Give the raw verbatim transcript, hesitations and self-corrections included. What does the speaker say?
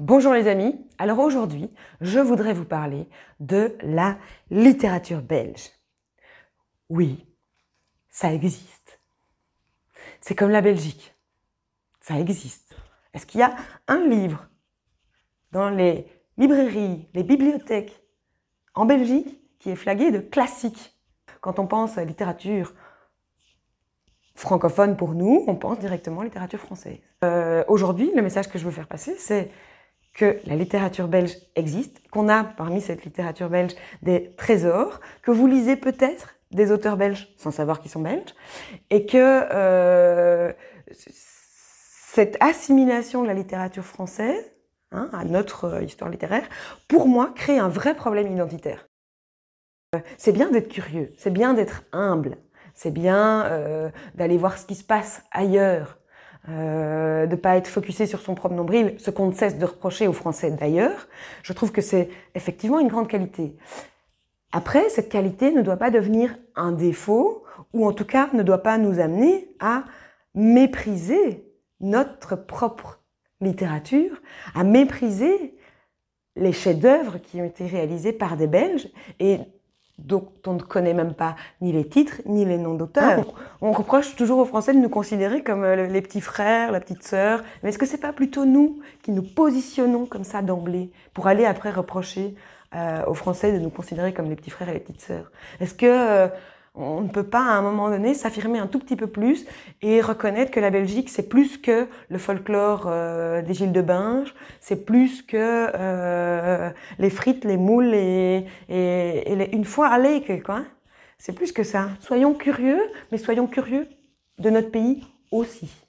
Bonjour les amis, alors aujourd'hui, je voudrais vous parler de la littérature belge. Oui, ça existe. C'est comme la Belgique, ça existe. Est-ce qu'il y a un livre dans les librairies, les bibliothèques en Belgique qui est flagué de classique? Quand on pense à littérature francophone pour nous, on pense directement à la littérature française. Euh, aujourd'hui, le message que je veux faire passer, c'est que la littérature belge existe, qu'on a parmi cette littérature belge des trésors, que vous lisez peut-être des auteurs belges sans savoir qu'ils sont belges, et que euh, cette assimilation de la littérature française hein, à notre histoire littéraire, pour moi, crée un vrai problème identitaire. Euh, c'est bien d'être curieux, c'est bien d'être humble, c'est bien euh, d'aller voir ce qui se passe ailleurs, Euh, de ne pas être focusé sur son propre nombril, ce qu'on ne cesse de reprocher aux Français d'ailleurs. Je trouve que c'est effectivement une grande qualité. Après, cette qualité ne doit pas devenir un défaut, ou en tout cas ne doit pas nous amener à mépriser notre propre littérature, à mépriser les chefs-d'œuvre qui ont été réalisés par des Belges et donc on ne connaît même pas ni les titres, ni les noms d'auteurs. Ah, on, on reproche toujours aux Français de nous considérer comme les petits frères, la petite sœur. Mais est-ce que ce n'est pas plutôt nous qui nous positionnons comme ça d'emblée pour aller après reprocher euh, aux Français de nous considérer comme les petits frères et les petites sœurs? Est-ce que euh, on ne peut pas, à un moment donné, s'affirmer un tout petit peu plus et reconnaître que la Belgique, c'est plus que le folklore euh, des Gilles de Binge, c'est plus que euh, les frites, les moules et, et, et les, une fois allé, quoi. C'est plus que ça. Soyons curieux, mais soyons curieux de notre pays aussi.